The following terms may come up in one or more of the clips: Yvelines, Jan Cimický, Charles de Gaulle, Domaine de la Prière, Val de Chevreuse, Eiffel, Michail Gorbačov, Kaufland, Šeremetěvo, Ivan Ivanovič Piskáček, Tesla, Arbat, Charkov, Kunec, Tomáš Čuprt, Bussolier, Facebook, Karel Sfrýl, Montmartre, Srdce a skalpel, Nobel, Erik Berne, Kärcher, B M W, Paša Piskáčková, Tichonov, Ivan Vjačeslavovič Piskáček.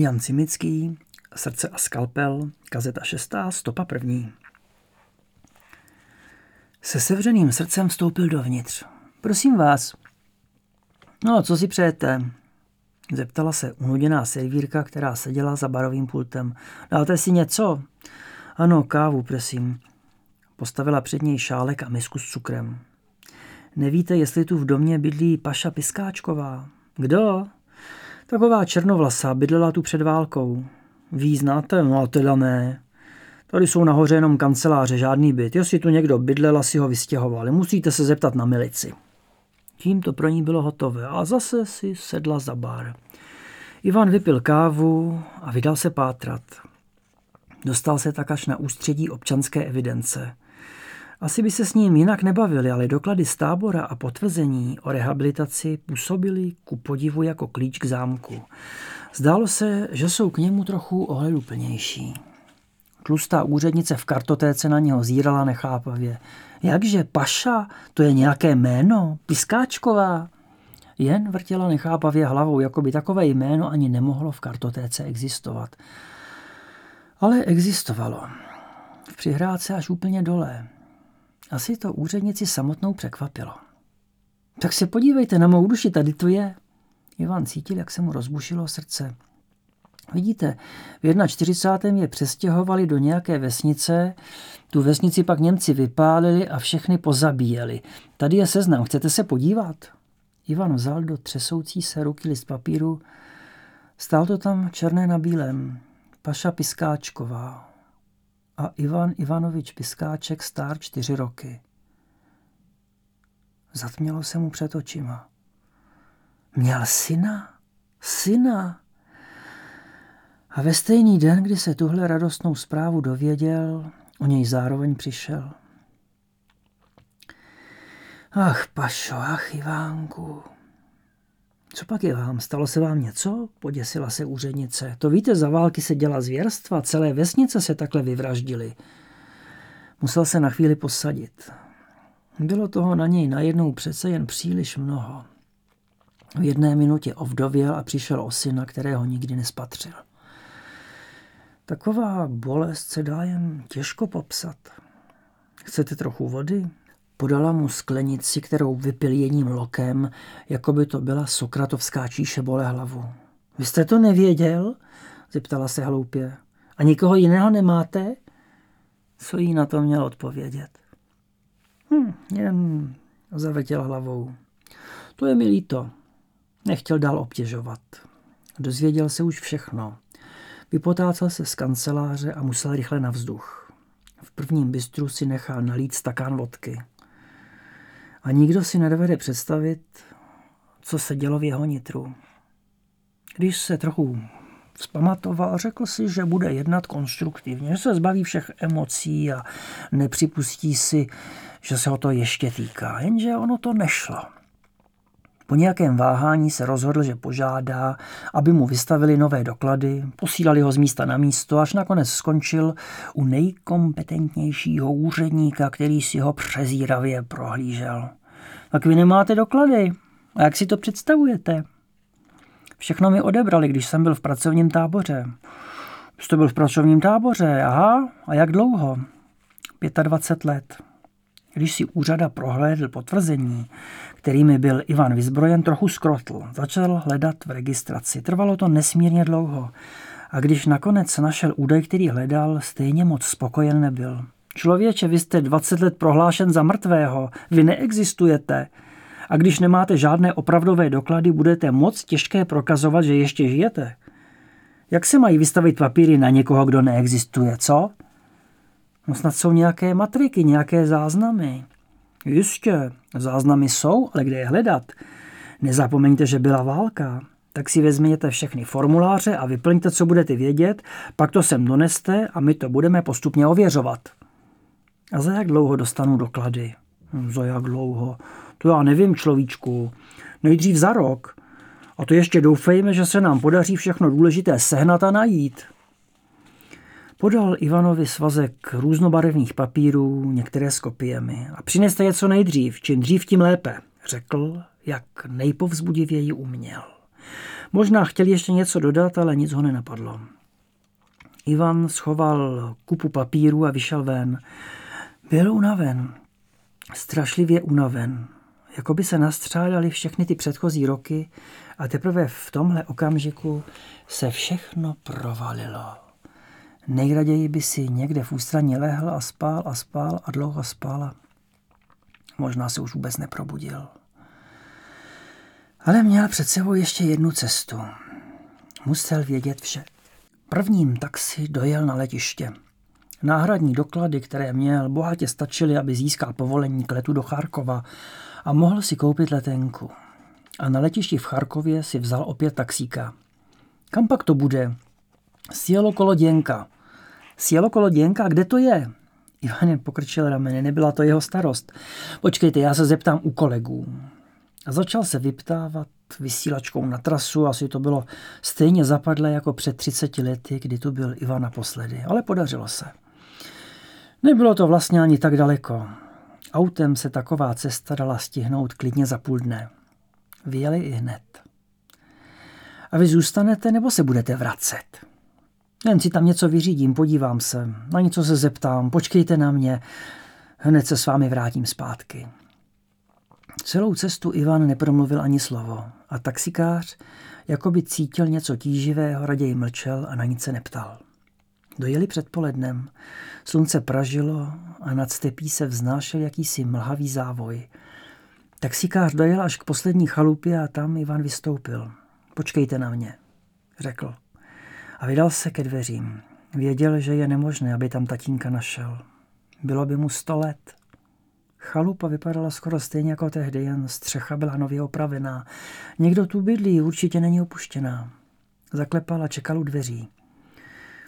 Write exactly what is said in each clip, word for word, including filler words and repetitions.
Jan Cimický, Srdce a skalpel, kazeta šestá, stopa první. Se sevřeným srdcem vstoupil dovnitř. Prosím vás. No, co si přejete? Zeptala se unuděná servírka, která seděla za barovým pultem. Dáte si něco? Ano, kávu, prosím. Postavila před něj šálek a misku s cukrem. Nevíte, jestli tu v domě bydlí Paša Piskáčková? Kdo? Taková černovlasa bydlela tu před válkou. Vy znáte? No teda ne. Tady jsou nahoře jenom kanceláře, žádný byt. Jestli tu někdo bydlel, asi ho vystěhovali. Musíte se zeptat na milici. Tím to pro ní bylo hotové a zase si sedla za bar. Ivan vypil kávu a vydal se pátrat. Dostal se tak až na ústředí občanské evidence. Asi by se s ním jinak nebavili, ale doklady z tábora a potvrzení o rehabilitaci působily ku podivu jako klíč k zámku. Zdálo se, že jsou k němu trochu ohleduplnější. Tlustá úřednice v kartotéce na něho zírala nechápavě. Jakže Paša? To je nějaké jméno? Piskáčková? Jen vrtěla nechápavě hlavou, jako by takové jméno ani nemohlo v kartotéce existovat. Ale existovalo. V přihrádce až úplně dole. Asi to úřednici samotnou překvapilo. Tak se podívejte na mou duši, tady to je. Ivan cítil, jak se mu rozbušilo srdce. Vidíte, v čtyřicátém prvním je přestěhovali do nějaké vesnice, tu vesnici pak Němci vypálili a všechny pozabíjeli. Tady je seznam, chcete se podívat? Ivan vzal do třesoucí se ruky list papíru. Stál to tam černé na bílém. Paša Piskáčková a Ivan Ivanovič Piskáček, star čtyři roky. Zatmělo se mu před očima. Měl syna? Syna? A ve stejný den, kdy se tuhle radostnou zprávu dověděl, o něj zároveň přišel. Ach, Pašo, ach, Ivánku. Co pak je vám? Stalo se vám něco? Poděsila se úřednice. To víte, za války se děla zvěrstva, celé vesnice se takhle vyvraždily. Musel se na chvíli posadit. Bylo toho na něj najednou přece jen příliš mnoho. V jedné minutě ovdověl a přišel o syna, kterého nikdy nespatřil. Taková bolest se dá jen těžko popsat. Chcete trochu vody? Podala mu sklenici, kterou vypil jedním lokem, jako by to byla sokratovská číše bolehlavu. Vy jste to nevěděl? Zeptala se hloupě. A nikoho jiného nemáte? Co jí na to měl odpovědět? Hm, jen zavrtěl hlavou. To je mi líto. Nechtěl dál obtěžovat. Dozvěděl se už všechno. Vypotácel se z kanceláře a musel rychle na vzduch. V prvním bistru si nechal nalít stakán vodky. A nikdo si nedovede představit, co se dělo v jeho nitru. Když se trochu vzpamatoval, řekl si, že bude jednat konstruktivně, že se zbaví všech emocí a nepřipustí si, že se ho to ještě týká. Jenže ono to nešlo. Po nějakém váhání se rozhodl, že požádá, aby mu vystavili nové doklady, posílali ho z místa na místo, až nakonec skončil u nejkompetentnějšího úředníka, který si ho přezíravě prohlížel. Tak vy nemáte doklady. A jak si to představujete? Všechno mi odebrali, když jsem byl v pracovním táboře. Jste byl v pracovním táboře, aha, a jak dlouho? dvacet pět let. Když si úřada prohlédl potvrzení, kterými byl Ivan vyzbrojen, trochu skrotl. Začal hledat v registraci. Trvalo to nesmírně dlouho. A když nakonec našel údaj, který hledal, stejně moc spokojen nebyl. Člověče, vy jste dvacet let prohlášen za mrtvého. Vy neexistujete. A když nemáte žádné opravdové doklady, budete moc těžké prokazovat, že ještě žijete. Jak se mají vystavit papíry na někoho, kdo neexistuje, co? No snad jsou nějaké matriky, nějaké záznamy. Jistě, záznamy jsou, ale kde je hledat? Nezapomeňte, že byla válka. Tak si vezměte všechny formuláře a vyplňte, co budete vědět, pak to sem doneste a my to budeme postupně ověřovat. A za jak dlouho dostanu doklady? Za jak dlouho? To já nevím, človíčku. Nejdřív za rok. A to ještě doufejme, že se nám podaří všechno důležité sehnat a najít. Podal Ivanovi svazek různobarevných papírů, některé s kopiemi. A přineste je co nejdřív, čím dřív, tím lépe, řekl, jak nejpovzbudivěji uměl. Možná chtěl ještě něco dodat, ale nic ho nenapadlo. Ivan schoval kupu papíru a vyšel ven. Byl unaven. Strašlivě unaven. Jakoby se nastřádaly všechny ty předchozí roky a teprve v tomhle okamžiku se všechno provalilo. Nejraději by si někde v ústraní lehl a spál a spál a dlouho spál. Možná se už vůbec neprobudil. Ale měl před sebou ještě jednu cestu. Musel vědět vše. Prvním taxi dojel na letiště. Náhradní doklady, které měl, bohatě stačily, aby získal povolení k letu do Charkova a mohl si koupit letenku. A na letišti v Charkově si vzal opět taxíka. Kam pak to bude? Sjelo kolo Děnka. Sjelo kolo Děnka, kde to je? Ivan pokrčil rameny, nebyla to jeho starost. Počkejte, já se zeptám u kolegů. A začal se vyptávat vysílačkou na trasu, asi to bylo stejně zapadlé jako před třiceti lety, kdy tu byl Ivan naposledy, ale podařilo se. Nebylo to vlastně ani tak daleko. Autem se taková cesta dala stihnout klidně za půl dne. Vyjeli i hned. A vy zůstanete, nebo se budete vracet? Jen si tam něco vyřídím, podívám se, na něco se zeptám, počkejte na mě, hned se s vámi vrátím zpátky. Celou cestu Ivan nepromluvil ani slovo a taxikář, jako by cítil něco tíživého, raději mlčel a na nic se neptal. Dojeli předpolednem, slunce pražilo a nad stepí se vznášel jakýsi mlhavý závoj. Taxikář dojel až k poslední chalupě a tam Ivan vystoupil. Počkejte na mě, řekl. A vydal se ke dveřím. Věděl, že je nemožné, aby tam tatínka našel. Bylo by mu sto let. Chalupa vypadala skoro stejně jako tehdy, jen střecha byla nově opravená. Někdo tu bydlí, určitě není opuštěná. Zaklepal a čekal u dveří.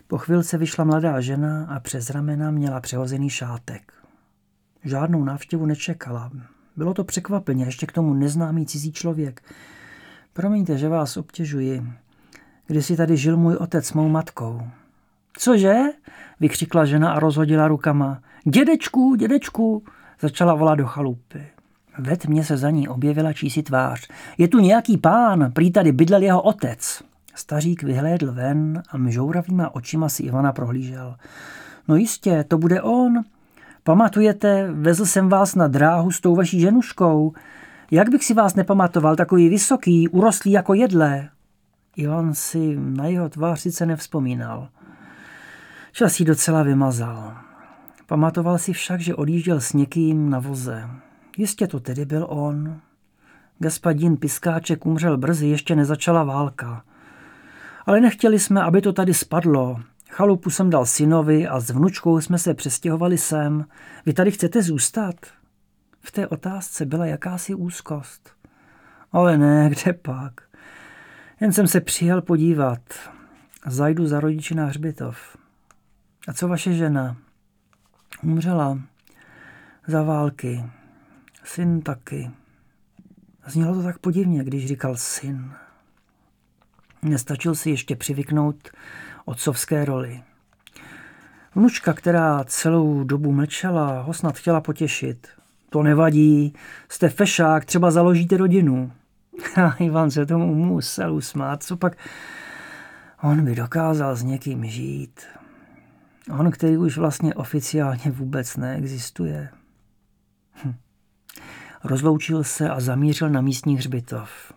Po chvilce vyšla mladá žena a přes ramena měla přehozený šátek. Žádnou návštěvu nečekala. Bylo to překvapení, ještě k tomu neznámý cizí člověk. Promiňte, že vás obtěžuji. Kdysi tady žil můj otec s mou matkou. Cože? Vykřikla žena a rozhodila rukama. Dědečku, dědečku! Začala volat do chalupy. Ve tmě se za ní objevila čísi tvář. Je tu nějaký pán, prý tady bydlel jeho otec. Stařík vyhlédl ven a mžouravýma očima si Ivana prohlížel. No jistě, to bude on. Pamatujete, vezl jsem vás na dráhu s tou vaší ženuškou. Jak bych si vás nepamatoval, takový vysoký, urostlý jako jedle. Ivan si na jeho tvář sice nevzpomínal. Čas jí docela vymazal. Pamatoval si však, že odjížděl s někým na voze. Jistě to tedy byl on. Gaspadín Piskáček umřel brzy, ještě nezačala válka. Ale nechtěli jsme, aby to tady spadlo. Chalupu jsem dal synovi a s vnučkou jsme se přestěhovali sem. Vy tady chcete zůstat? V té otázce byla jakási úzkost. Ale ne, kde pak. Jen jsem se přijel podívat. Zajdu za rodiči na hřbitov. A co vaše žena? Umřela. Za války. Syn taky. Znělo to tak podivně, když říkal syn. Nestačil si ještě přivyknout otcovské roli. Vnučka, která celou dobu mlčela, ho snad chtěla potěšit. To nevadí, jste fešák, třeba založíte rodinu. A Ivan se tomu musel usmát, co pak on by dokázal s někým žít. On, který už vlastně oficiálně vůbec neexistuje. Hm. Rozloučil se a zamířil na místní hřbitov.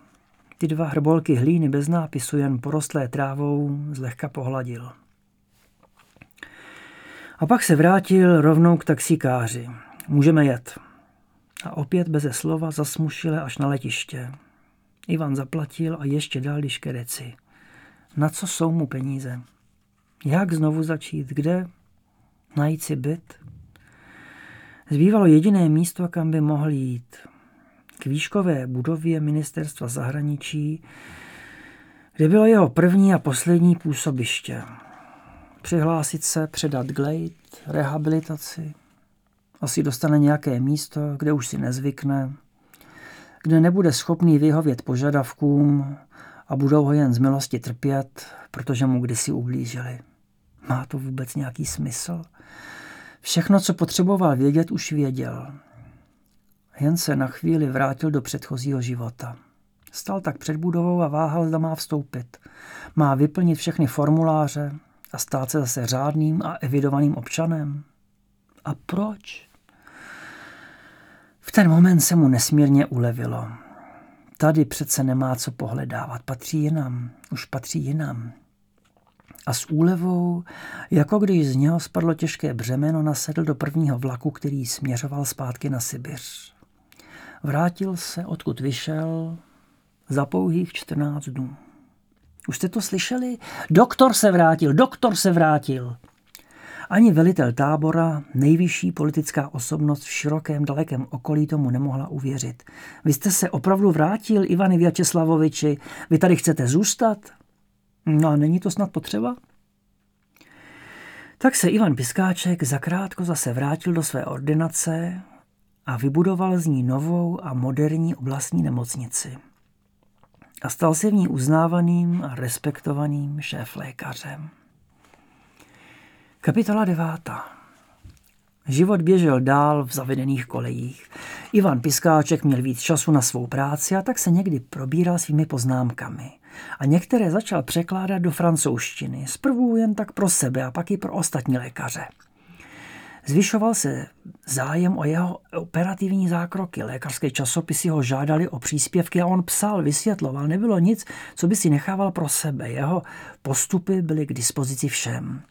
Ty dva hrbolky hlíny bez nápisu, jen porostlé trávou, zlehka pohladil. A pak se vrátil rovnou k taxikáři. Můžeme jet. A opět beze slova zasmušile až na letiště. Ivan zaplatil a ještě dal diškereci. Na co jsou mu peníze? Jak znovu začít? Kde? Najít si byt? Zbývalo jediné místo, kam by mohl jít. K výškové budově ministerstva zahraničí, kde bylo jeho první a poslední působiště. Přihlásit se, předat glejt, rehabilitaci. Asi dostane nějaké místo, kde už si nezvykne, kde nebude schopný vyhovět požadavkům a budou ho jen z milosti trpět, protože mu kdysi ublížili. Má to vůbec nějaký smysl? Všechno, co potřeboval vědět, už věděl. Jen se na chvíli vrátil do předchozího života. Stal tak před budovou a váhal, zda má vstoupit. Má vyplnit všechny formuláře a stát se zase řádným a evidovaným občanem. A proč? V ten moment se mu nesmírně ulevilo. Tady přece nemá co pohledávat, patří jinam, už patří jinam. A s úlevou, jako když z něho spadlo těžké břemeno, nasedl do prvního vlaku, který směřoval zpátky na Sibiř. Vrátil se, odkud vyšel, za pouhých čtrnáct dnů. Už jste to slyšeli? Doktor se vrátil, doktor se vrátil. Ani velitel tábora, nejvyšší politická osobnost v širokém, dalekém okolí tomu nemohla uvěřit. Vy jste se opravdu vrátil, Ivane Vyacheslavoviči, vy tady chcete zůstat? No a není to snad potřeba? Tak se Ivan Piskáček zakrátko zase vrátil do své ordinace a vybudoval z ní novou a moderní oblastní nemocnici. A stal se v ní uznávaným a respektovaným šéflékařem. Kapitola devátá. Život běžel dál v zavedených kolejích. Ivan Piskáček měl víc času na svou práci a tak se někdy probíral svými poznámkami. A některé začal překládat do francouzštiny, zprvu jen tak pro sebe a pak i pro ostatní lékaře. Zvyšoval se zájem o jeho operativní zákroky. Lékařské časopisy ho žádali o příspěvky a on psal, vysvětloval. Nebylo nic, co by si nechával pro sebe. Jeho postupy byly k dispozici všem.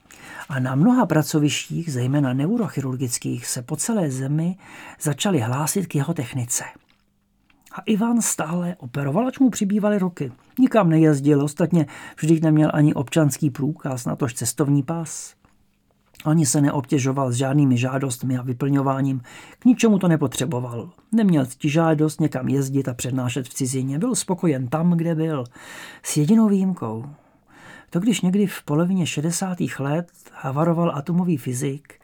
A na mnoha pracovištích, zejména neurochirurgických, se po celé zemi začali hlásit k jeho technice. A Ivan stále operoval, ač mu přibývaly roky. Nikam nejezdil, ostatně vždyť neměl ani občanský průkaz, natož cestovní pas. Ani se neobtěžoval s žádnými žádostmi a vyplňováním. K ničemu to nepotřeboval. Neměl ti žádost někam jezdit a přednášet v cizině. Byl spokojen tam, kde byl. S jedinou výjimkou. To když někdy v polovině šedesátých let havaroval atomový fyzik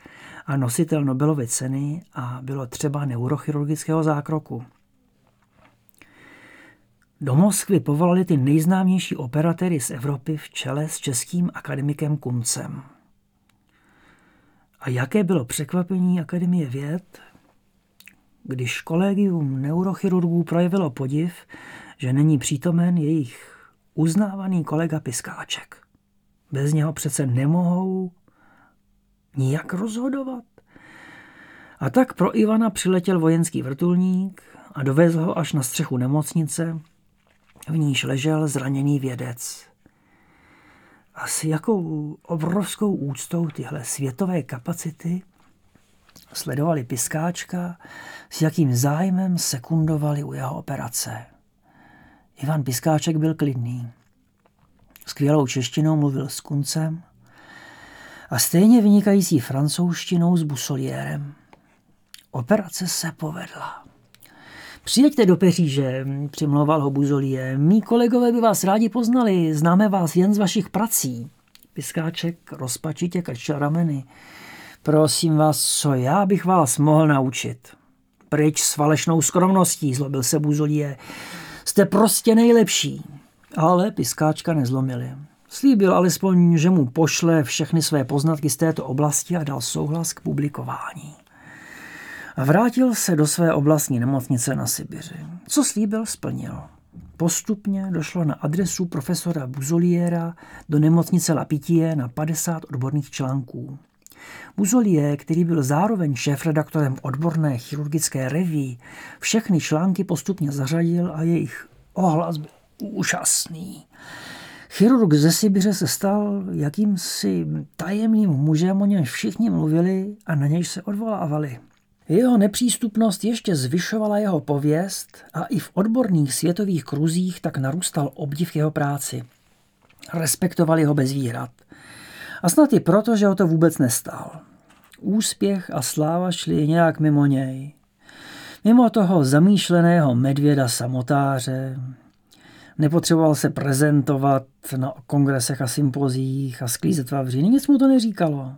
a nositel Nobelovy ceny a bylo třeba neurochirurgického zákroku. Do Moskvy povolali ty nejznámější operatéry z Evropy v čele s českým akademikem Kuncem. A jaké bylo překvapení Akademie věd, když kolegium neurochirurgů projevilo podiv, že není přítomen jejich uznávaný kolega Piskáček. Bez něho přece nemohou nijak rozhodovat. A tak pro Ivana přiletěl vojenský vrtulník a dovezl ho až na střechu nemocnice, v níž ležel zraněný vědec. A s jakou obrovskou úctou tyhle světové kapacity sledovali Piskáčka, s jakým zájmem sekundovali u jeho operace. Ivan Piskáček byl klidný. Skvělou češtinou mluvil s Kuncem a stejně vynikající francouzštinou s Bussolierem. Operace se povedla. Přijeďte do Peříže, přimlouval ho Bussolier. Mí kolegové by vás rádi poznali, známe vás jen z vašich prací. Piskáček rozpačitě krčil rameny. Prosím vás, co já bych vás mohl naučit? Pryč s falešnou skromností, zlobil se Bussolier. Jste prostě nejlepší. Ale Piskáčka nezlomili. Slíbil alespoň, že mu pošle všechny své poznatky z této oblasti a dal souhlas k publikování. A vrátil se do své oblastní nemocnice na Sibiři. Co slíbil, splnil. Postupně došlo na adresu profesora Bussoliera do nemocnice Lapitie na padesát odborných článků. Bussolier, který byl zároveň šéfredaktorem odborné chirurgické revue, všechny články postupně zařadil a jejich ohlas byl úžasný. Chirurg ze Sibiře se stal jakýmsi tajemným mužem, o něm všichni mluvili a na něj se odvolávali. Jeho nepřístupnost ještě zvyšovala jeho pověst a i v odborných světových kruzích tak narůstal obdiv jeho práci. Respektovali ho bez výhrad. A snad i proto, že ho to vůbec nestál. Úspěch a sláva šli nějak mimo něj. Mimo toho zamýšleného medvěda samotáře. Nepotřeboval se prezentovat na kongresech a sympozích a sklízet vavříny. Nic mu to neříkalo.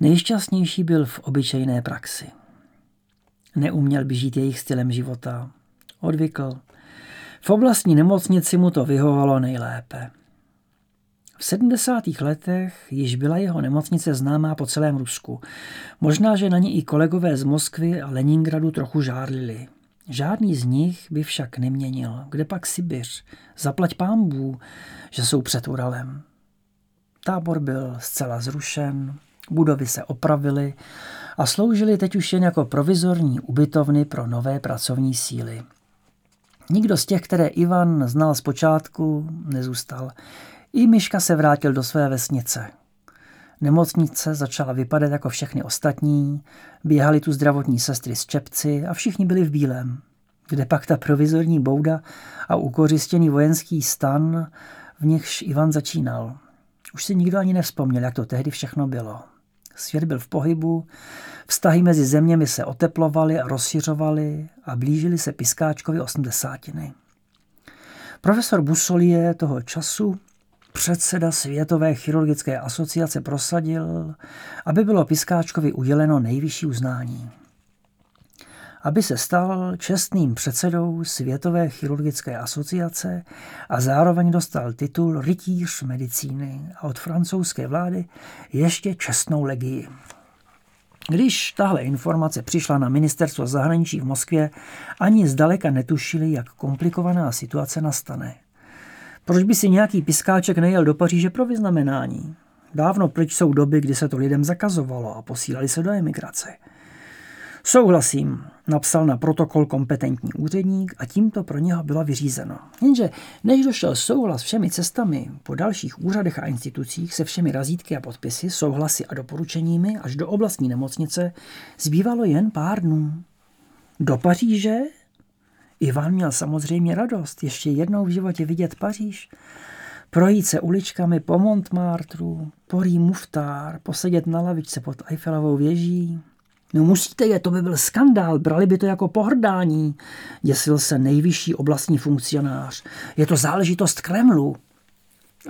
Nejšťastnější byl v obyčejné praxi. Neuměl by žít jejich stylem života. Odvykl. V oblastní nemocnici mu to vyhovalo nejlépe. V sedmdesátých letech již byla jeho nemocnice známá po celém Rusku. Možná, že na ní i kolegové z Moskvy a Leningradu trochu žárlili. Žádný z nich by však neměnil, kde pak Sibiř, zaplať pámbů, že jsou před Uralem. Tábor byl zcela zrušen, budovy se opravily a sloužily teď už jen jako provizorní ubytovny pro nové pracovní síly. Nikdo z těch, které Ivan znal zpočátku, nezůstal. I Miška se vrátil do své vesnice. Nemocnice začala vypadat jako všechny ostatní, běhaly tu zdravotní sestry s čepci a všichni byli v bílém. Kde pak ta provizorní bouda a ukořistěný vojenský stan, v nichž Ivan začínal. Už si nikdo ani nevzpomněl, jak to tehdy všechno bylo. Svět byl v pohybu, vztahy mezi zeměmi se oteplovaly a rozšiřovaly a blížily se Piskáčkovi osmdesátiny. Profesor Bussolier toho času, předseda Světové chirurgické asociace, prosadil, aby bylo Piskáčkovi uděleno nejvyšší uznání. Aby se stal čestným předsedou Světové chirurgické asociace a zároveň dostal titul rytíř medicíny a od francouzské vlády ještě čestnou legii. Když tahle informace přišla na ministerstvo zahraničí v Moskvě, ani zdaleka netušili, jak komplikovaná situace nastane. Proč by si nějaký Piskáček nejel do Paříže pro vyznamenání? Dávno pryč jsou doby, kdy se to lidem zakazovalo a posílali se do emigrace. Souhlasím, napsal na protokol kompetentní úředník a tím to pro něho bylo vyřízeno. Jenže než došel souhlas všemi cestami, po dalších úřadech a institucích se všemi razítky a podpisy, souhlasy a doporučeními až do oblastní nemocnice zbývalo jen pár dnů. Do Paříže? Ivan měl samozřejmě radost ještě jednou v životě vidět Paříž, projít se uličkami po Montmartru, po Rue Mouffetard, posedět na lavičce pod Eiffelovou věží. No musíte je, to by byl skandál, brali by to jako pohrdání, děsil se nejvyšší oblastní funkcionář. Je to záležitost Kremlu.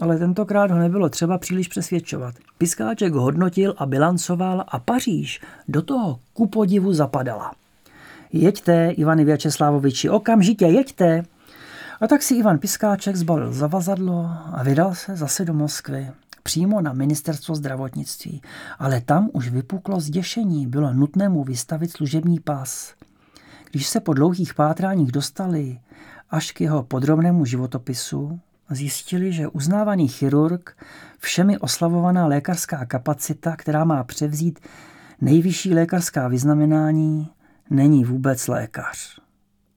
Ale tentokrát ho nebylo třeba příliš přesvědčovat. Piskáček hodnotil a bilancoval a Paříž do toho ku podivu zapadala. Jeďte, Ivany Vjačeslávoviči, okamžitě jeďte. A tak si Ivan Piskáček zbalil zavazadlo a vydal se zase do Moskvy. Přímo na ministerstvo zdravotnictví. Ale tam už vypuklo zděšení, bylo nutné mu vystavit služební pas. Když se po dlouhých pátráních dostali až k jeho podrobnému životopisu, zjistili, že uznávaný chirurg, všemi oslavovaná lékařská kapacita, která má převzít nejvyšší lékařská vyznamenání, není vůbec lékař.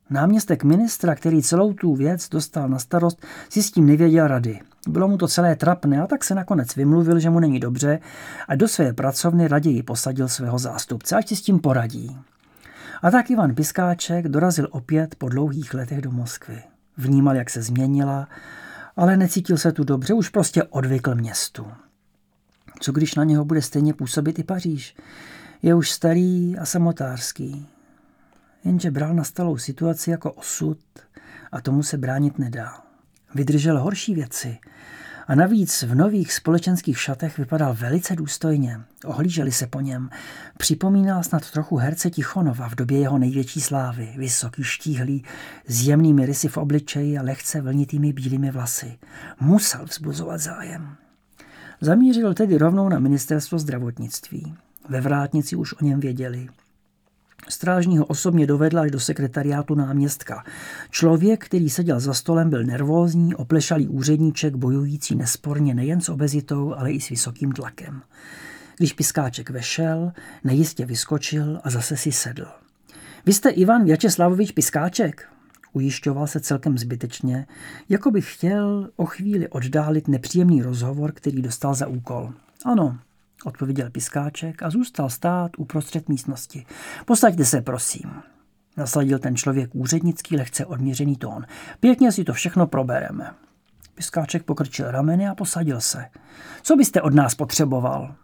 Náměstek ministra, který celou tu věc dostal na starost, si s tím nevěděl rady. Bylo mu to celé trapné a tak se nakonec vymluvil, že mu není dobře a do své pracovny raději posadil svého zástupce, ať si s tím poradí. A tak Ivan Piskáček dorazil opět po dlouhých letech do Moskvy. Vnímal, jak se změnila, ale necítil se tu dobře, už prostě odvykl městu. Co když na něho bude stejně působit i Paříž? Je už starý a samotářský. Jenže bral nastalou situaci jako osud a tomu se bránit nedá. Vydržel horší věci a navíc v nových společenských šatech vypadal velice důstojně. Ohlíželi se po něm. Připomínal snad trochu herce Tichonova v době jeho největší slávy. Vysoký, štíhlý, s jemnými rysy v obličeji a lehce vlnitými bílými vlasy. Musel vzbuzovat zájem. Zamířil tedy rovnou na ministerstvo zdravotnictví. Ve vrátnici už o něm věděli. Strážního osobně dovedla až do sekretariátu náměstka. Člověk, který seděl za stolem, byl nervózní, oplešalý úředníček, bojující nesporně nejen s obezitou, ale i s vysokým tlakem. Když Piskáček vešel, nejistě vyskočil a zase si sedl. Vy jste Ivan Vjačeslavovič Piskáček? Ujišťoval se celkem zbytečně, jako by chtěl o chvíli oddálit nepříjemný rozhovor, který dostal za úkol. Ano, odpověděl Piskáček a zůstal stát uprostřed místnosti. Posaďte se, prosím. Nasadil ten člověk úřednický, lehce odměřený tón. Pěkně si to všechno probereme. Piskáček pokrčil rameny a posadil se. Co byste od nás potřeboval?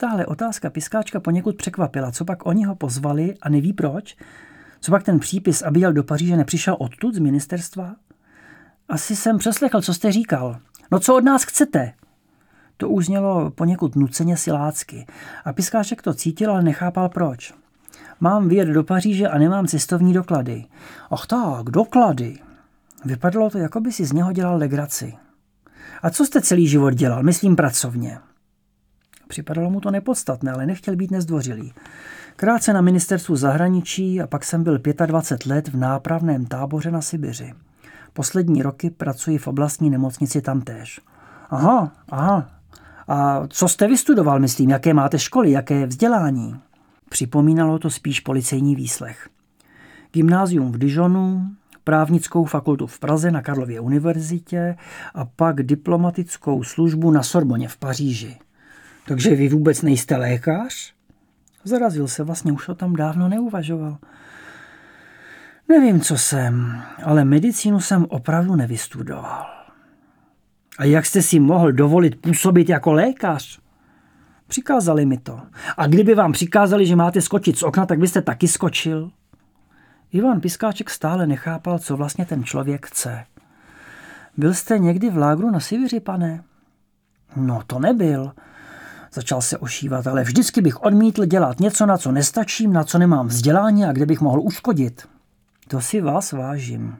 Tahle otázka Piskáčka poněkud překvapila. Co pak oni ho pozvali a neví proč? Co pak ten přípis, aby jel do Paříže, nepřišel odtud z ministerstva? Asi jsem přeslechl, co jste říkal. No co od nás chcete? To už znělo poněkud nuceně silácky a Piskáček to cítil, ale nechápal proč. Mám vyjet do Paříže a nemám cestovní doklady. Ach tak, doklady. Vypadalo to, jako by si z něho dělal legraci. A co jste celý život dělal, myslím pracovně? Připadalo mu to nepodstatné, ale nechtěl být nezdvořilý. Krátce na ministerstvu zahraničí a pak jsem byl dvacet pět let v nápravném táboře na Sibiři. Poslední roky pracuji v oblastní nemocnici tamtéž. Aha, aha. A co jste vystudoval, myslím, jaké máte školy, jaké je vzdělání? Připomínalo to spíš policejní výslech. Gymnázium v Dijonu, právnickou fakultu v Praze na Karlově univerzitě a pak diplomatickou službu na Sorboně v Paříži. Takže vy vůbec nejste lékař? Zarazil se, vlastně už o tom dávno neuvažoval. Nevím, co jsem, ale medicínu jsem opravdu nevystudoval. A jak jste si mohl dovolit působit jako lékař? Přikázali mi to. A kdyby vám přikázali, že máte skočit z okna, tak byste taky skočil? Ivan Piskáček stále nechápal, co vlastně ten člověk chce. Byl jste někdy v lágru na Sibiři, pane? No, to nebyl. Začal se ošívat, ale vždycky bych odmítl dělat něco, na co nestačím, na co nemám vzdělání a kde bych mohl uškodit. To si vás vážím.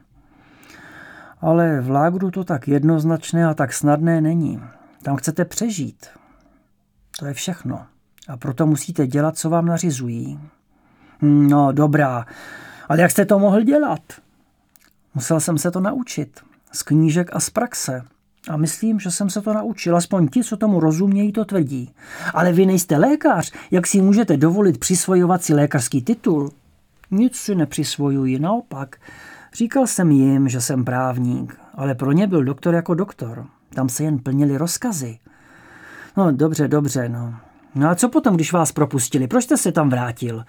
Ale v lágru to tak jednoznačné a tak snadné není. Tam chcete přežít. To je všechno. A proto musíte dělat, co vám nařizují. No, dobrá. Ale jak jste to mohl dělat? Musel jsem se to naučit. Z knížek a z praxe. A myslím, že jsem se to naučil. Aspoň ti, co tomu rozumějí, to tvrdí. Ale vy nejste lékař. Jak si můžete dovolit přisvojovat si lékařský titul? Nic si nepřisvojuji, naopak. Říkal jsem jim, že jsem právník, ale pro ně byl doktor jako doktor. Tam se jen plnili rozkazy. No dobře, dobře, no. No a co potom, když vás propustili? Proč jste se tam vrátil?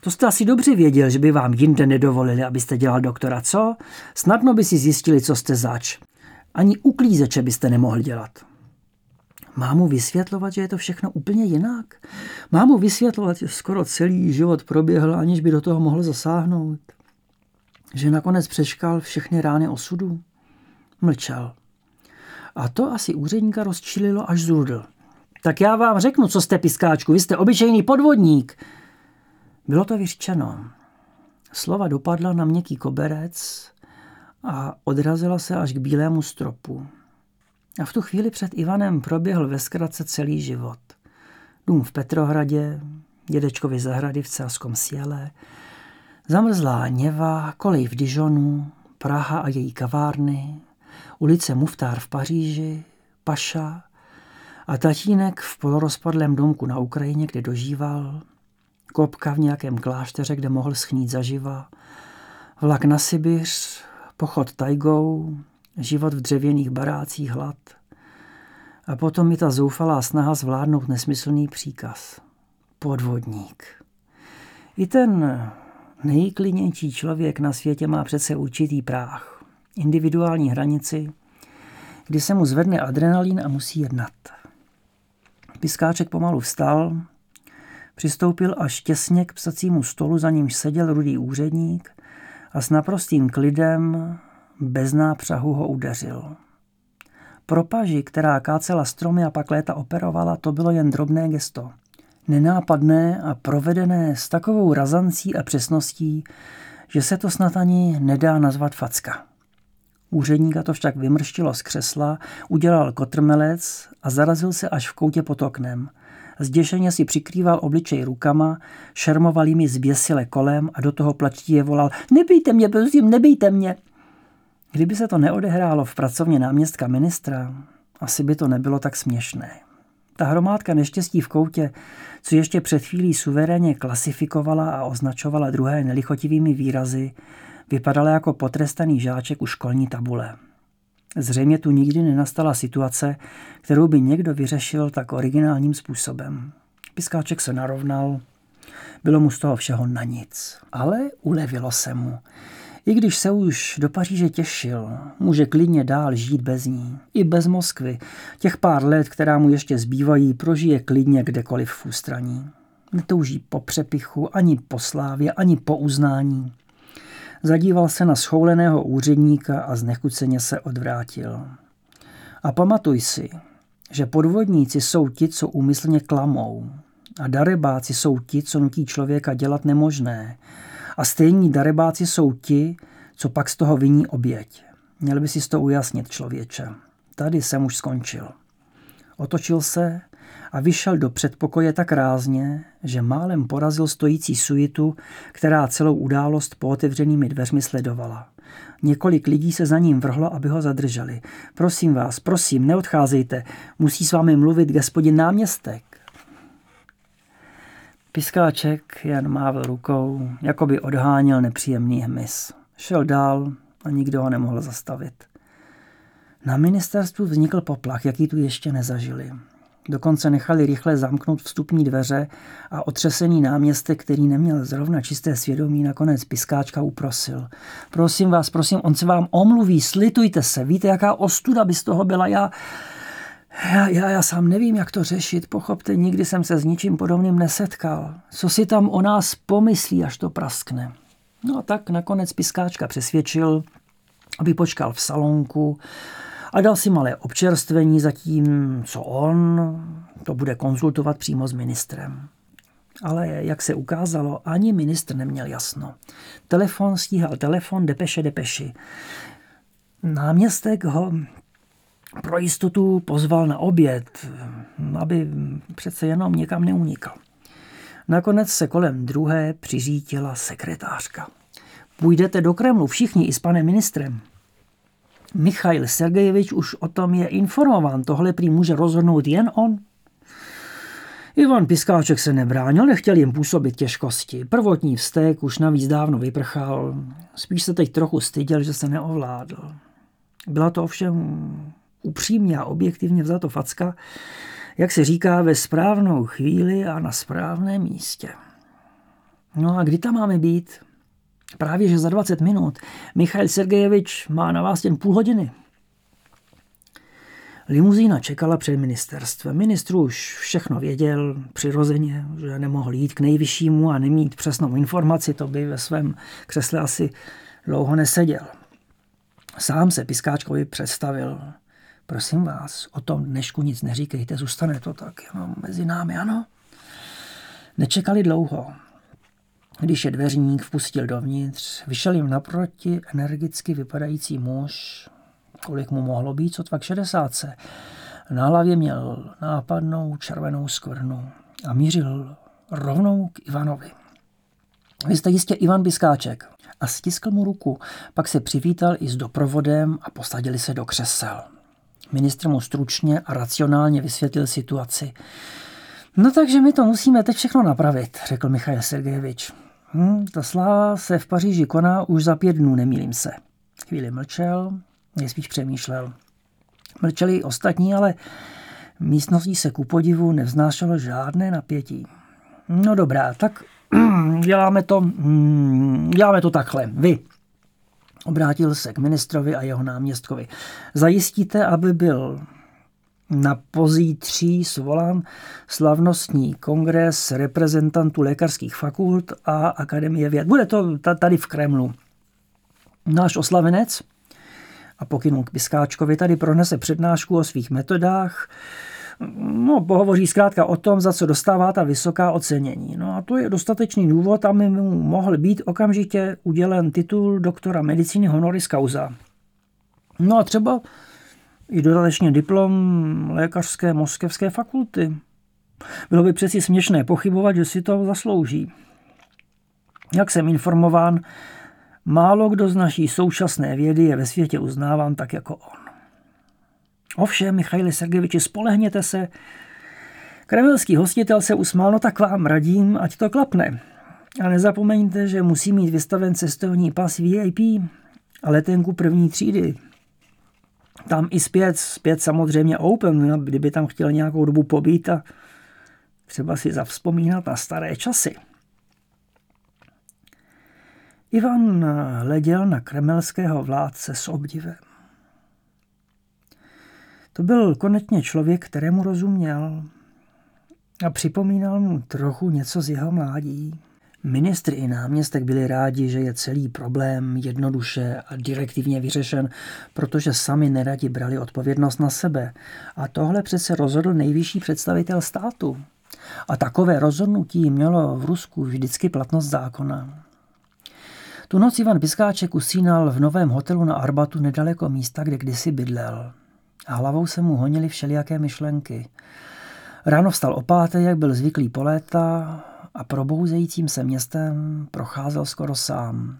To jste asi dobře věděl, že by vám jinde nedovolili, abyste dělal doktora, co? Snadno by si zjistili, co jste zač. Ani uklízeče byste nemohl dělat. Mám mu vysvětlovat, že je to všechno úplně jinak? Mám mu vysvětlovat, že skoro celý život proběhl, aniž by do toho mohl zasáhnout? Že nakonec přečkal všechny rány osudu? Mlčel. A to asi úředníka rozčililo, až zrudl. Tak já vám řeknu, co jste, Piskáčku, vy jste obyčejný podvodník. Bylo to vyřčeno. Slova dopadla na měkký koberec a odrazila se až k bílému stropu. A v tu chvíli před Ivanem proběhl ve zkratce celý život. Dům v Petrohradě, dědečkovi zahrady v Celskom Siele, zamrzlá Něva, kolej v Dijonu, Praha a její kavárny, ulice Muftár v Paříži, Paša a tatínek v polorozpadlém domku na Ukrajině, kde dožíval, kopka v nějakém klášteře, kde mohl schnít zaživa, vlak na Sibiř, pochod tajgou, život v dřevěných barácích hlad a potom i ta zoufalá snaha zvládnout nesmyslný příkaz. Podvodník. I ten nejklidnější člověk na světě má přece určitý práh, individuální hranici, kdy se mu zvedne adrenalin a musí jednat. Piskáček pomalu vstal, přistoupil až těsně k psacímu stolu, za nímž seděl rudý úředník a s naprostým klidem bez nápřahu ho udeřil. Pro paži, která kácela stromy a pak léta operovala, to bylo jen drobné gesto. Nenápadné a provedené s takovou razancí a přesností, že se to snad ani nedá nazvat facka. Úředníka to však vymrštilo z křesla, udělal kotrmelec a zarazil se až v koutě pod oknem. Zděšeně si přikrýval obličej rukama, šermoval jimi zběsile kolem a do toho plačtivě volal: Nebijte mě, prosím, nebijte mě! Kdyby se to neodehrálo v pracovně náměstka ministra, asi by to nebylo tak směšné. Ta hromádka neštěstí v koutě, co ještě před chvílí suverénně klasifikovala a označovala druhé nelichotivými výrazy, vypadala jako potrestaný žáček u školní tabule. Zřejmě tu nikdy nenastala situace, kterou by někdo vyřešil tak originálním způsobem. Piskáček se narovnal, bylo mu z toho všeho na nic, ale ulevilo se mu. I když se už do Paříže těšil, může klidně dál žít bez ní. I bez Moskvy. Těch pár let, která mu ještě zbývají, prožije klidně kdekoliv v ústraní. Netouží po přepichu, ani po slávě, ani po uznání. Zadíval se na schouleného úředníka a znechuceně se odvrátil. A pamatuj si, že podvodníci jsou ti, co úmyslně klamou. A darebáci jsou ti, co nutí člověka dělat nemožné. A stejní darebáci jsou ti, co pak z toho viní oběť. Měl by si to ujasnit, člověče. Tady jsem už skončil. Otočil se a vyšel do předpokoje tak rázně, že málem porazil stojící suitu, která celou událost po otevřenými dveřmi sledovala. Několik lidí se za ním vrhlo, aby ho zadrželi. Prosím vás, prosím, neodcházejte, musí s vámi mluvit gospodin náměstek. Piskáček jen mávl rukou, jako by odháněl nepříjemný hmyz. Šel dál a nikdo ho nemohl zastavit. Na ministerstvu vznikl poplach, jaký tu ještě nezažili. Dokonce nechali rychle zamknout vstupní dveře a otřesený náměstek, který neměl zrovna čisté svědomí, nakonec Piskáčka uprosil. Prosím vás, prosím, on se vám omluví, slitujte se, víte, jaká ostuda by z toho byla, já... Já, já, já sám nevím, jak to řešit, pochopte, nikdy jsem se s ničím podobným nesetkal. Co si tam o nás pomyslí, až to praskne? No a tak nakonec Piskáčka přesvědčil, aby počkal v salonku a dal si malé občerstvení, zatím co on to bude konzultovat přímo s ministrem. Ale jak se ukázalo, ani ministr neměl jasno. Telefon stíhal telefon, depeše, depeši. Náměstek ho... Pro jistotu pozval na oběd, aby přece jenom někam neunikal. Nakonec se kolem druhé přiřítila sekretářka. Půjdete do Kremlu všichni i s panem ministrem. Michail Sergejevič už o tom je informován, tohle prý může rozhodnout jen on. Ivan Piskáček se nebránil, nechtěl jim působit těžkosti. Prvotní vztek už navíc dávno vyprchal. Spíš se teď trochu styděl, že se neovládl. Byla to ovšem... upřímně a objektivně vzato facka, jak se říká, ve správnou chvíli a na správném místě. No a kdy tam máme být? Právě že za dvacet minut. Michail Sergejevič má na vás jen půl hodiny. Limuzína čekala před ministerstvem. Ministr už všechno věděl, přirozeně, že nemohl jít k nejvyššímu a nemít přesnou informaci, to by ve svém křesle asi dlouho neseděl. Sám se Piskáčkovi představil. Prosím vás, o tom dnešku nic neříkejte, zůstane to tak jenom mezi námi, ano? Nečekali dlouho. Když je dveřník vpustil dovnitř, vyšel jim naproti energicky vypadající muž, kolik mu mohlo být, co tvak šedesátce. Na hlavě měl nápadnou červenou skvrnu a mířil rovnou k Ivanovi. Vy jste jistě Ivan Piskáček. A stiskl mu ruku, pak se přivítal i s doprovodem a posadili se do křesel. Ministr mu stručně a racionálně vysvětlil situaci. No takže my to musíme teď všechno napravit, řekl Michail Sergejevič. Hm, ta sláva se v Paříži koná už za pět dnů, nemýlím se. Chvíli mlčel, nejspíš přemýšlel. Mlčeli i ostatní, ale místností se ku podivu nevznášelo žádné napětí. No dobrá, tak děláme to, děláme to takhle, vy. Obrátil se k ministrovi a jeho náměstkovi. Zajistíte, aby byl na pozítří svolán slavnostní kongres reprezentantů lékařských fakult a Akademie věd. Bude to tady v Kremlu. Náš oslavenec, a pokynul k Piskáčkovi, tady pronese přednášku o svých metodách. No, pohovoří zkrátka o tom, za co dostává ta vysoká ocenění. No a to je dostatečný důvod, aby mu mohl být okamžitě udělen titul doktora medicíny honoris causa. No a třeba i dodatečně diplom lékařské moskevské fakulty. Bylo by přeci směšné pochybovat, že si to zaslouží. Jak jsem informován, málo kdo z naší současné vědy je ve světě uznáván tak jako on. Ovšem, Michaili Sergejeviči, spolehněte se. Kremelský hostitel se usmál, no tak vám radím, ať to klapne. A nezapomeňte, že musí mít vystaven cestovní pas V I P a letenku první třídy. Tam i zpět, zpět samozřejmě open, kdyby tam chtěl nějakou dobu pobít a třeba si zavzpomínat na staré časy. Ivan hleděl na kremelského vládce s obdivem. To byl konečně člověk, kterému rozuměl a připomínal mu trochu něco z jeho mládí. Ministr i náměstek byli rádi, že je celý problém jednoduše a direktivně vyřešen, protože sami neradi brali odpovědnost na sebe. A tohle přece rozhodl nejvyšší představitel státu. A takové rozhodnutí mělo v Rusku vždycky platnost zákona. Tu noc Ivan Piskáček usínal v novém hotelu na Arbatu nedaleko místa, kde kdysi bydlel. A hlavou se mu honily všelijaké myšlenky. Ráno vstal o páté, jak byl zvyklý po léta, a probouzejícím se městem procházel skoro sám.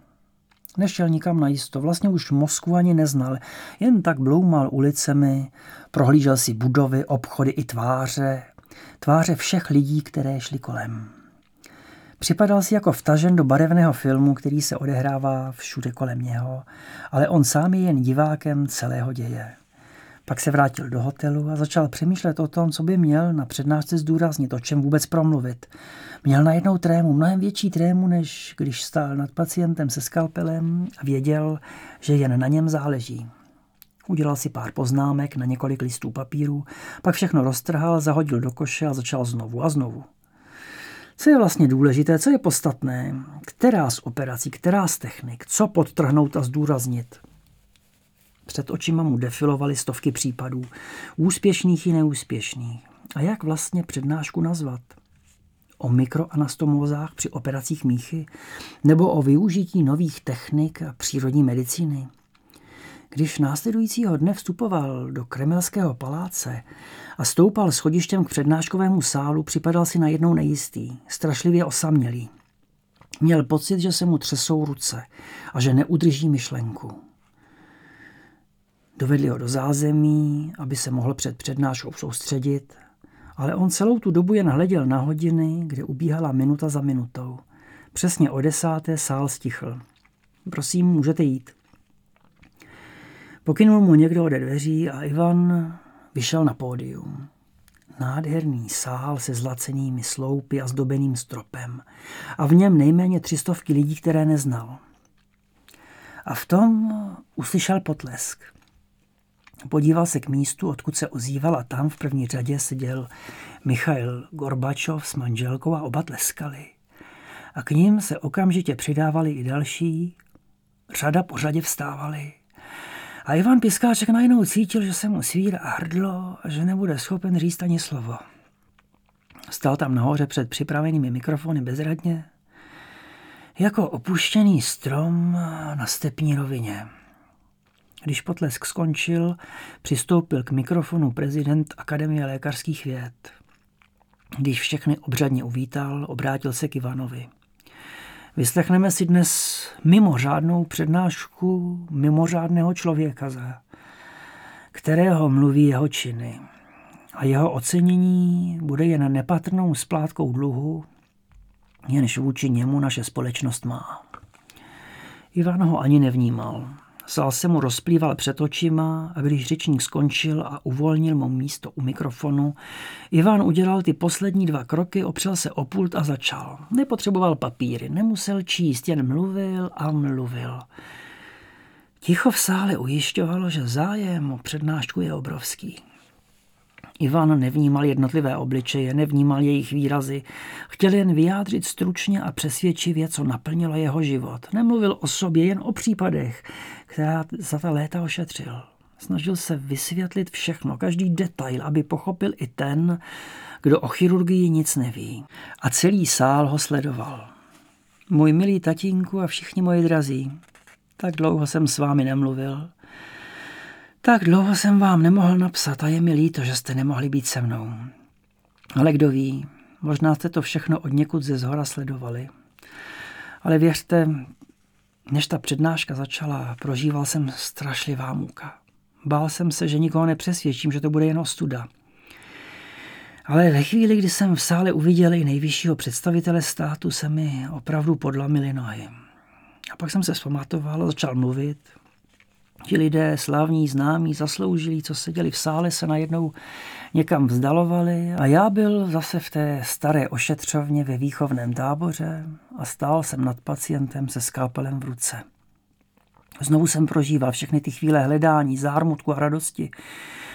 Nešel nikam najisto, vlastně už Moskvu ani neznal, jen tak bloumal ulicemi, prohlížel si budovy, obchody i tváře, tváře všech lidí, které šli kolem. Připadal si jako vtažen do barevného filmu, který se odehrává všude kolem něho, ale on sám je jen divákem celého děje. Pak se vrátil do hotelu a začal přemýšlet o tom, co by měl na přednášce zdůraznit, o čem vůbec promluvit. Měl najednou trému, mnohem větší trému, než když stál nad pacientem se skalpelem a věděl, že jen na něm záleží. Udělal si pár poznámek na několik listů papíru, pak všechno roztrhal, zahodil do koše a začal znovu a znovu. Co je vlastně důležité, co je podstatné, která z operací, která z technik, co podtrhnout a zdůraznit. Před očima mu defilovaly stovky případů, úspěšných i neúspěšných. A jak vlastně přednášku nazvat? O mikroanastomózách při operacích míchy? Nebo o využití nových technik a přírodní medicíny? Když následujícího dne vstupoval do Kremelského paláce a stoupal schodištěm k přednáškovému sálu, připadal si najednou nejistý, strašlivě osamělý. Měl pocit, že se mu třesou ruce a že neudrží myšlenku. Dovedli ho do zázemí, aby se mohl před přednáškou soustředit, ale on celou tu dobu jen hleděl na hodiny, kde ubíhala minuta za minutou. Přesně o desáté sál stichl. Prosím, můžete jít. Pokynul mu někdo ode dveří a Ivan vyšel na pódium. Nádherný sál se zlacenými sloupy a zdobeným stropem a v něm nejméně tři stovky lidí, které neznal. A v tom uslyšel potlesk. Podíval se k místu, odkud se ozýval, a tam v první řadě seděl Michail Gorbačov s manželkou a oba tleskali. A k ním se okamžitě přidávali i další, řada po řadě vstávali. A Ivan Piskáček najednou cítil, že se mu svírá hrdlo a že nebude schopen říct ani slovo. Stál tam nahoře před připravenými mikrofony bezradně, jako opuštěný strom na stepní rovině. Když potlesk skončil, přistoupil k mikrofonu prezident Akademie lékařských věd. Když všechny obřadně uvítal, obrátil se k Ivanovi. Vyslechneme si dnes mimořádnou přednášku mimořádného člověka, za kterého mluví jeho činy. A jeho ocenění bude jen nepatrnou splátkou dluhu, jenž vůči němu naše společnost má. Ivan ho ani nevnímal. Sál se mu rozplýval před očima, a když řečník skončil a uvolnil mu místo u mikrofonu, Ivan udělal ty poslední dva kroky, opřel se o pult a začal. Nepotřeboval papíry, nemusel číst, jen mluvil a mluvil. Ticho v sále ujišťovalo, že zájem o přednášku je obrovský. Ivan nevnímal jednotlivé obličeje, nevnímal jejich výrazy. Chtěl jen vyjádřit stručně a přesvědčivě, co naplnilo jeho život. Nemluvil o sobě, jen o případech, která za ta léta ošetřil. Snažil se vysvětlit všechno, každý detail, aby pochopil i ten, kdo o chirurgii nic neví. A celý sál ho sledoval. Můj milý tatínku a všichni moji drazí, tak dlouho jsem s vámi nemluvil. Tak dlouho jsem vám nemohl napsat a je mi líto, že jste nemohli být se mnou. Ale kdo ví, možná jste to všechno od někud ze zhora sledovali. Ale věřte, než ta přednáška začala, prožíval jsem strašlivá muka. Bál jsem se, že nikoho nepřesvědčím, že to bude jen ostuda. Ale ve chvíli, kdy jsem v sále uviděl i nejvyššího představitele státu, se mi opravdu podlamily nohy. A pak jsem se zpamatoval a začal mluvit. Ti lidé, slavní, známí, zasloužilí, co seděli v sále, se najednou někam vzdalovali a já byl zase v té staré ošetřovně ve výchovném táboře a stál jsem nad pacientem se skalpelem v ruce. Znovu jsem prožíval všechny ty chvíle hledání, zármutku a radosti,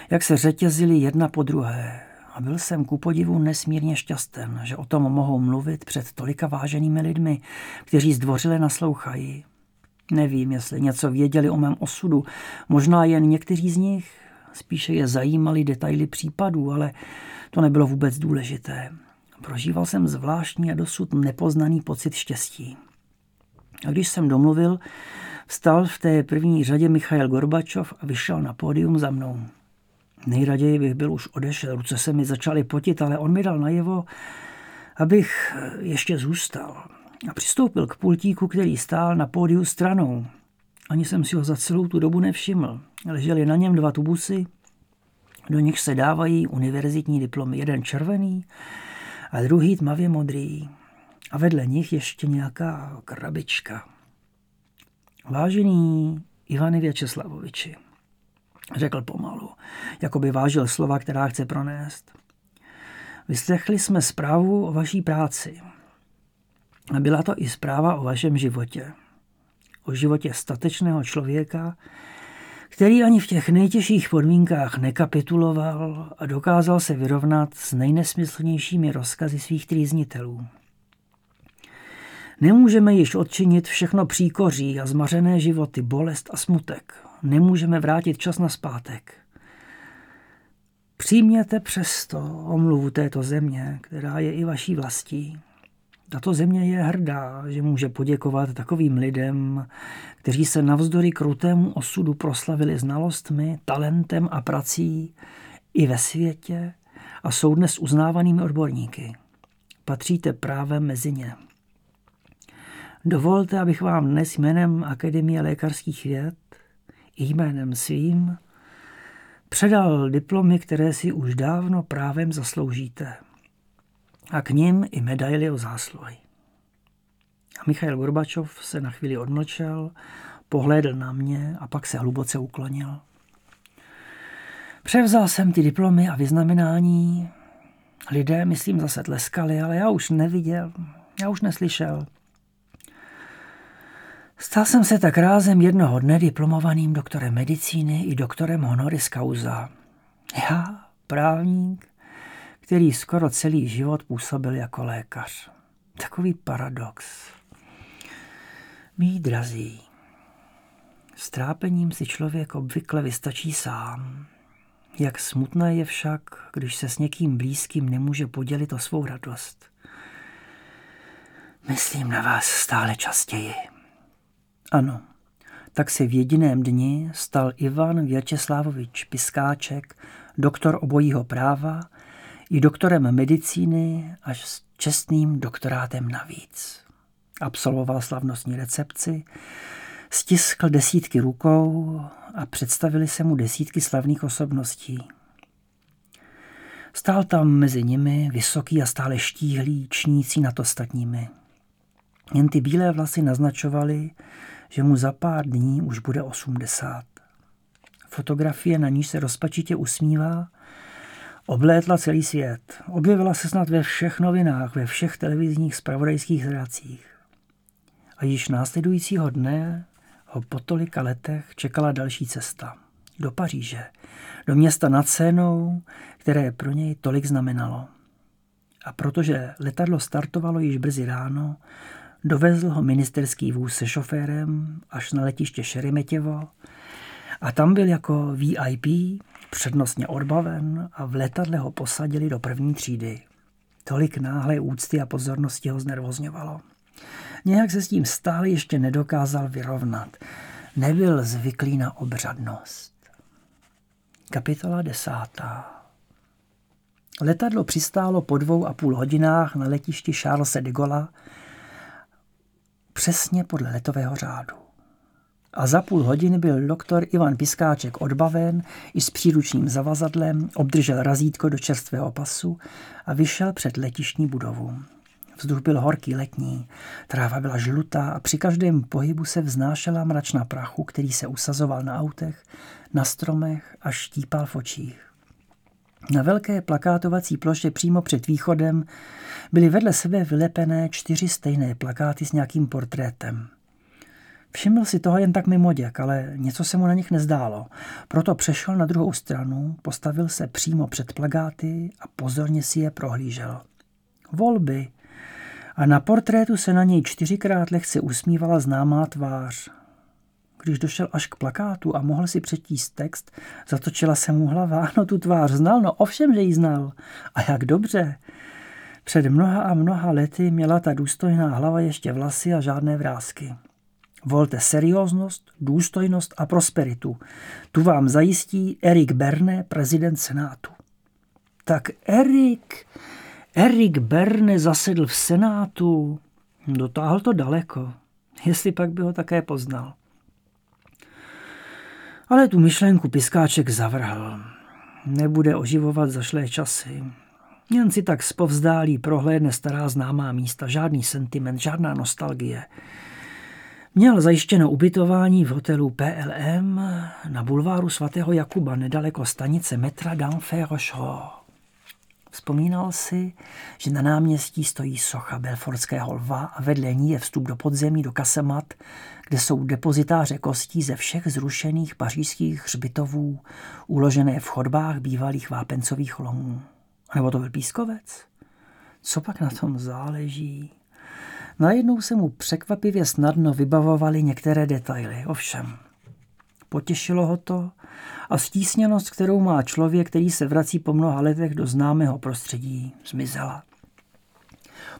jak se řetězily jedna po druhé, a byl jsem ku podivu nesmírně šťasten, že o tom mohou mluvit před tolika váženými lidmi, kteří zdvořile naslouchají. Nevím, jestli něco věděli o mém osudu, možná jen někteří z nich, spíše je zajímali detaily případů, ale to nebylo vůbec důležité. Prožíval jsem zvláštní a dosud nepoznaný pocit štěstí. A když jsem domluvil, vstal v té první řadě Michail Gorbačov a vyšel na pódium za mnou. Nejraději bych byl už odešel, ruce se mi začaly potit, ale on mi dal najevo, abych ještě zůstal. A přistoupil k pultíku, který stál na pódiu stranou. Ani jsem si ho za celou tu dobu nevšiml. Ležely na něm dva tubusy, do nich se dávají univerzitní diplomy. Jeden červený a druhý tmavě modrý. A vedle nich ještě nějaká krabička. Vážený Ivane Vjačeslavoviči, řekl pomalu, jako by vážil slova, která chce pronést. Vyslechli jsme zprávu o vaší práci. A byla to i zpráva o vašem životě. O životě statečného člověka, který ani v těch nejtěžších podmínkách nekapituloval a dokázal se vyrovnat s nejnesmyslnějšími rozkazy svých trýznitelů. Nemůžeme již odčinit všechno příkoří a zmařené životy, bolest a smutek. Nemůžeme vrátit čas nazpátek. Přijměte přesto omluvu této země, která je i vaší vlastí. Tato země je hrdá, že může poděkovat takovým lidem, kteří se navzdory krutému osudu proslavili znalostmi, talentem a prací i ve světě a jsou dnes uznávanými odborníky. Patříte právě mezi ně. Dovolte, abych vám dnes jménem Akademie lékařských věd i jménem svým předal diplomy, které si už dávno právem zasloužíte. A k nim i medaily o zásluhy. A Michail Gorbačov se na chvíli odmlčel, pohlédl na mě a pak se hluboce uklonil. Převzal jsem ty diplomy a vyznamenání. Lidé, myslím, zase tleskali, ale já už neviděl, já už neslyšel. Stal jsem se tak rázem jednoho dne diplomovaným doktorem medicíny i doktorem honoris causa. Já, právník, který skoro celý život působil jako lékař. Takový paradox. Mí drazí, s trápením si člověk obvykle vystačí sám. Jak smutné je však, když se s někým blízkým nemůže podělit o svou radost. Myslím na vás stále častěji. Ano, tak se v jediném dni stal Ivan Vjačeslávovič Piskáček, doktor obojího práva, i doktorem medicíny až s čestným doktorátem navíc. Absolvoval slavnostní recepci, stiskl desítky rukou a představili se mu desítky slavných osobností. Stál tam mezi nimi vysoký a stále štíhlý, čnící nad ostatními. Jen ty bílé vlasy naznačovaly, že mu za pár dní už bude osmdesát. Fotografie, na níž se rozpačitě usmívá, oblétla celý svět. Objevila se snad ve všech novinách, ve všech televizních zpravodajských zracích. A již následujícího dne ho po tolika letech čekala další cesta. Do Paříže, do města nad Sénou, které pro něj tolik znamenalo. A protože letadlo startovalo již brzy ráno, dovezl ho ministerský vůz se šoférem až na letiště Šeremetěvo a tam byl jako V I P přednostně odbaven a v letadle ho posadili do první třídy. Tolik náhlé úcty a pozornosti ho znervozňovalo. Nějak se s tím stále ještě nedokázal vyrovnat. Nebyl zvyklý na obřadnost. Kapitola desátá. Letadlo přistálo po dvou a půl hodinách na letišti Charlese de Gaulla přesně podle letového řádu. A za půl hodiny byl doktor Ivan Piskáček odbaven i s příručním zavazadlem, obdržel razítko do čerstvého pasu a vyšel před letištní budovu. Vzduch byl horký letní, tráva byla žlutá a při každém pohybu se vznášela mračna prachu, který se usazoval na autech, na stromech a štípal v očích. Na velké plakátovací ploše přímo před východem byly vedle sebe vylepené čtyři stejné plakáty s nějakým portrétem. Všiml si toho jen tak mimoděk, ale něco se mu na nich nezdálo. Proto přešel na druhou stranu, postavil se přímo před plakáty a pozorně si je prohlížel. Volby. A na portrétu se na něj čtyřikrát lehce usmívala známá tvář. Když došel až k plakátu a mohl si přečíst text, zatočila se mu hlava. No, tu tvář znal, no ovšem, že ji znal. A jak dobře. Před mnoha a mnoha lety měla ta důstojná hlava ještě vlasy a žádné vrásky. Volte serióznost, důstojnost a prosperitu. Tu vám zajistí Erik Berne, prezident Senátu. Tak Erik, Erik Berne zasedl v Senátu, dotáhl to daleko, jestli pak by ho také poznal. Ale tu myšlenku Piskáček zavrhl. Nebude oživovat zašlé časy. Jen si tak zpovzdálí prohlédne stará známá místa, žádný sentiment, žádná nostalgie. Měl zajištěno ubytování v hotelu P L M na bulváru svatého Jakuba, nedaleko stanice metra d'Enfer Rochefort. Vzpomínal si, že na náměstí stojí socha belfortského lva a vedle ní je vstup do podzemí do kasemat, kde jsou depozitáře kostí ze všech zrušených pařížských hřbitovů, uložené v chodbách bývalých vápencových lomů. Nebo to byl Pískovec? Co pak na tom záleží? Najednou se mu překvapivě snadno vybavovaly některé detaily, ovšem. Potěšilo ho to a stísněnost, kterou má člověk, který se vrací po mnoha letech do známého prostředí, zmizela.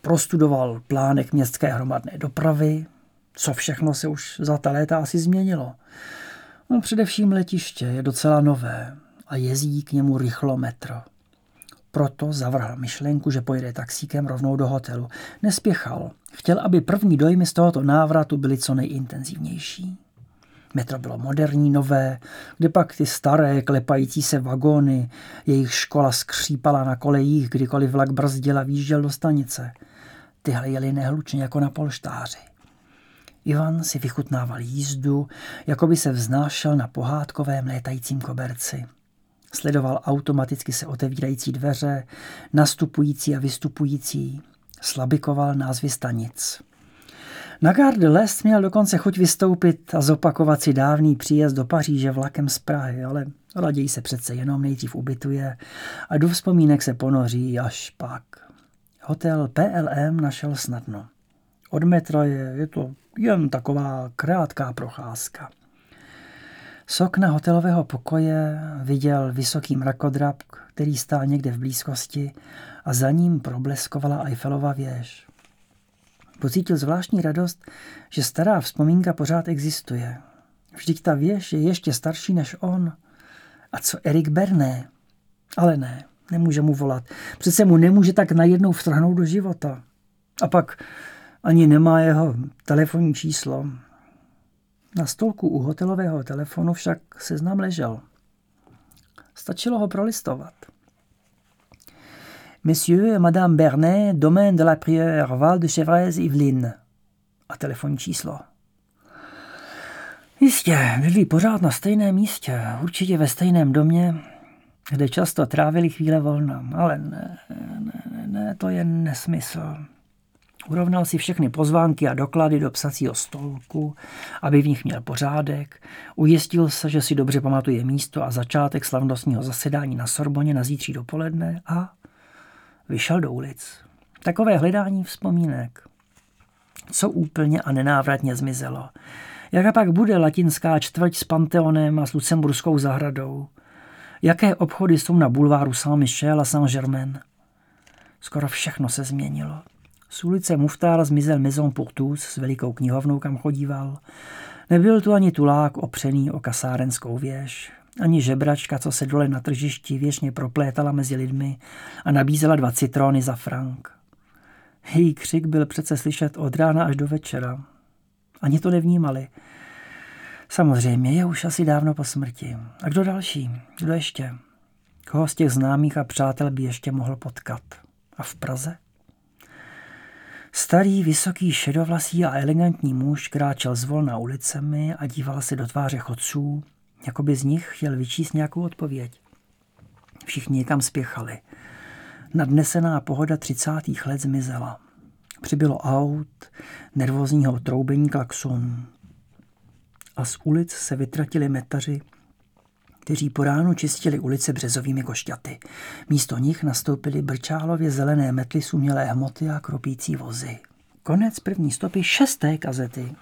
Prostudoval plánek městské hromadné dopravy, co všechno se už za ta léta asi změnilo. No, především letiště je docela nové a jezdí k němu rychlo metro. Proto zavrhl myšlenku, že pojede taxíkem rovnou do hotelu. Nespěchal. Chtěl, aby první dojmy z tohoto návratu byly co nejintenzivnější. Metro bylo moderní, nové, kde pak ty staré, klepající se vagóny, jejich škola skřípala na kolejích, kdykoliv vlak brzdil a výjížděl do stanice. Tyhle jeli nehlučně jako na polštáři. Ivan si vychutnával jízdu, jako by se vznášel na pohádkovém létajícím koberci. Sledoval automaticky se otevírající dveře, nastupující a vystupující. Slabikoval názvy stanic. Na Gare de l'Est měl dokonce chuť vystoupit a zopakovat si dávný příjezd do Paříže vlakem z Prahy, ale raději se přece jenom nejdřív ubytuje a do vzpomínek se ponoří až pak. Hotel P L M našel snadno. Od metra je, je to jen taková krátká procházka. Z okna hotelového pokoje viděl vysoký mrakodrap, který stál někde v blízkosti a za ním probleskovala Eiffelova věž. Pocítil zvláštní radost, že stará vzpomínka pořád existuje. Vždyť ta věž je ještě starší než on. A co Erik Berne? Ale ne, nemůže mu volat. Přece mu nemůže tak najednou vtrhnout do života. A pak ani nemá jeho telefonní číslo. Na stolku u hotelového telefonu však seznam ležel. Stačilo ho prolistovat. Monsieur et Madame Berne, Domaine de la Prière, Val de Chevreuse, Yvelines. A telefonní číslo. Jistě, bydlí pořád na stejném místě, určitě ve stejném domě, kde často trávili chvíle volna. Ale ne, ne, ne, to je nesmysl. Urovnal si všechny pozvánky a doklady do psacího stolku, aby v nich měl pořádek, ujistil se, že si dobře pamatuje místo a začátek slavnostního zasedání na Sorboně na zítří dopoledne a vyšel do ulic. Takové hledání vzpomínek. Co úplně a nenávratně zmizelo. Jaká pak bude latinská čtvrť s Panteonem a s Lucemburskou zahradou? Jaké obchody jsou na bulváru Saint-Michel a Saint-Germain? Skoro všechno se změnilo. Z ulice Muftára zmizel Maison pour tous s velikou knihovnou, kam chodíval. Nebyl tu ani tulák opřený o kasárenskou věž, ani žebračka, co se dole na tržišti věčně proplétala mezi lidmi a nabízela dva citróny za frank. Její křik byl přece slyšet od rána až do večera. Ani to nevnímali. Samozřejmě je už asi dávno po smrti. A kdo další? Kdo ještě? Koho z těch známých a přátel by ještě mohl potkat? A v Praze? Starý, vysoký, šedovlasý a elegantní muž kráčel zvolna ulicemi a díval se do tváře chodců, jako by z nich chtěl vyčíst nějakou odpověď. Všichni někam spěchali. Nadnesená pohoda třicátých let zmizela. Přibylo aut, nervózního troubení klaxon. A z ulic se vytratili metaři, kteří po ránu čistili ulice březovými košťaty. Místo nich nastoupily brčálově zelené metly s umělé hmoty a kropící vozy. Konec první stopy šesté kazety.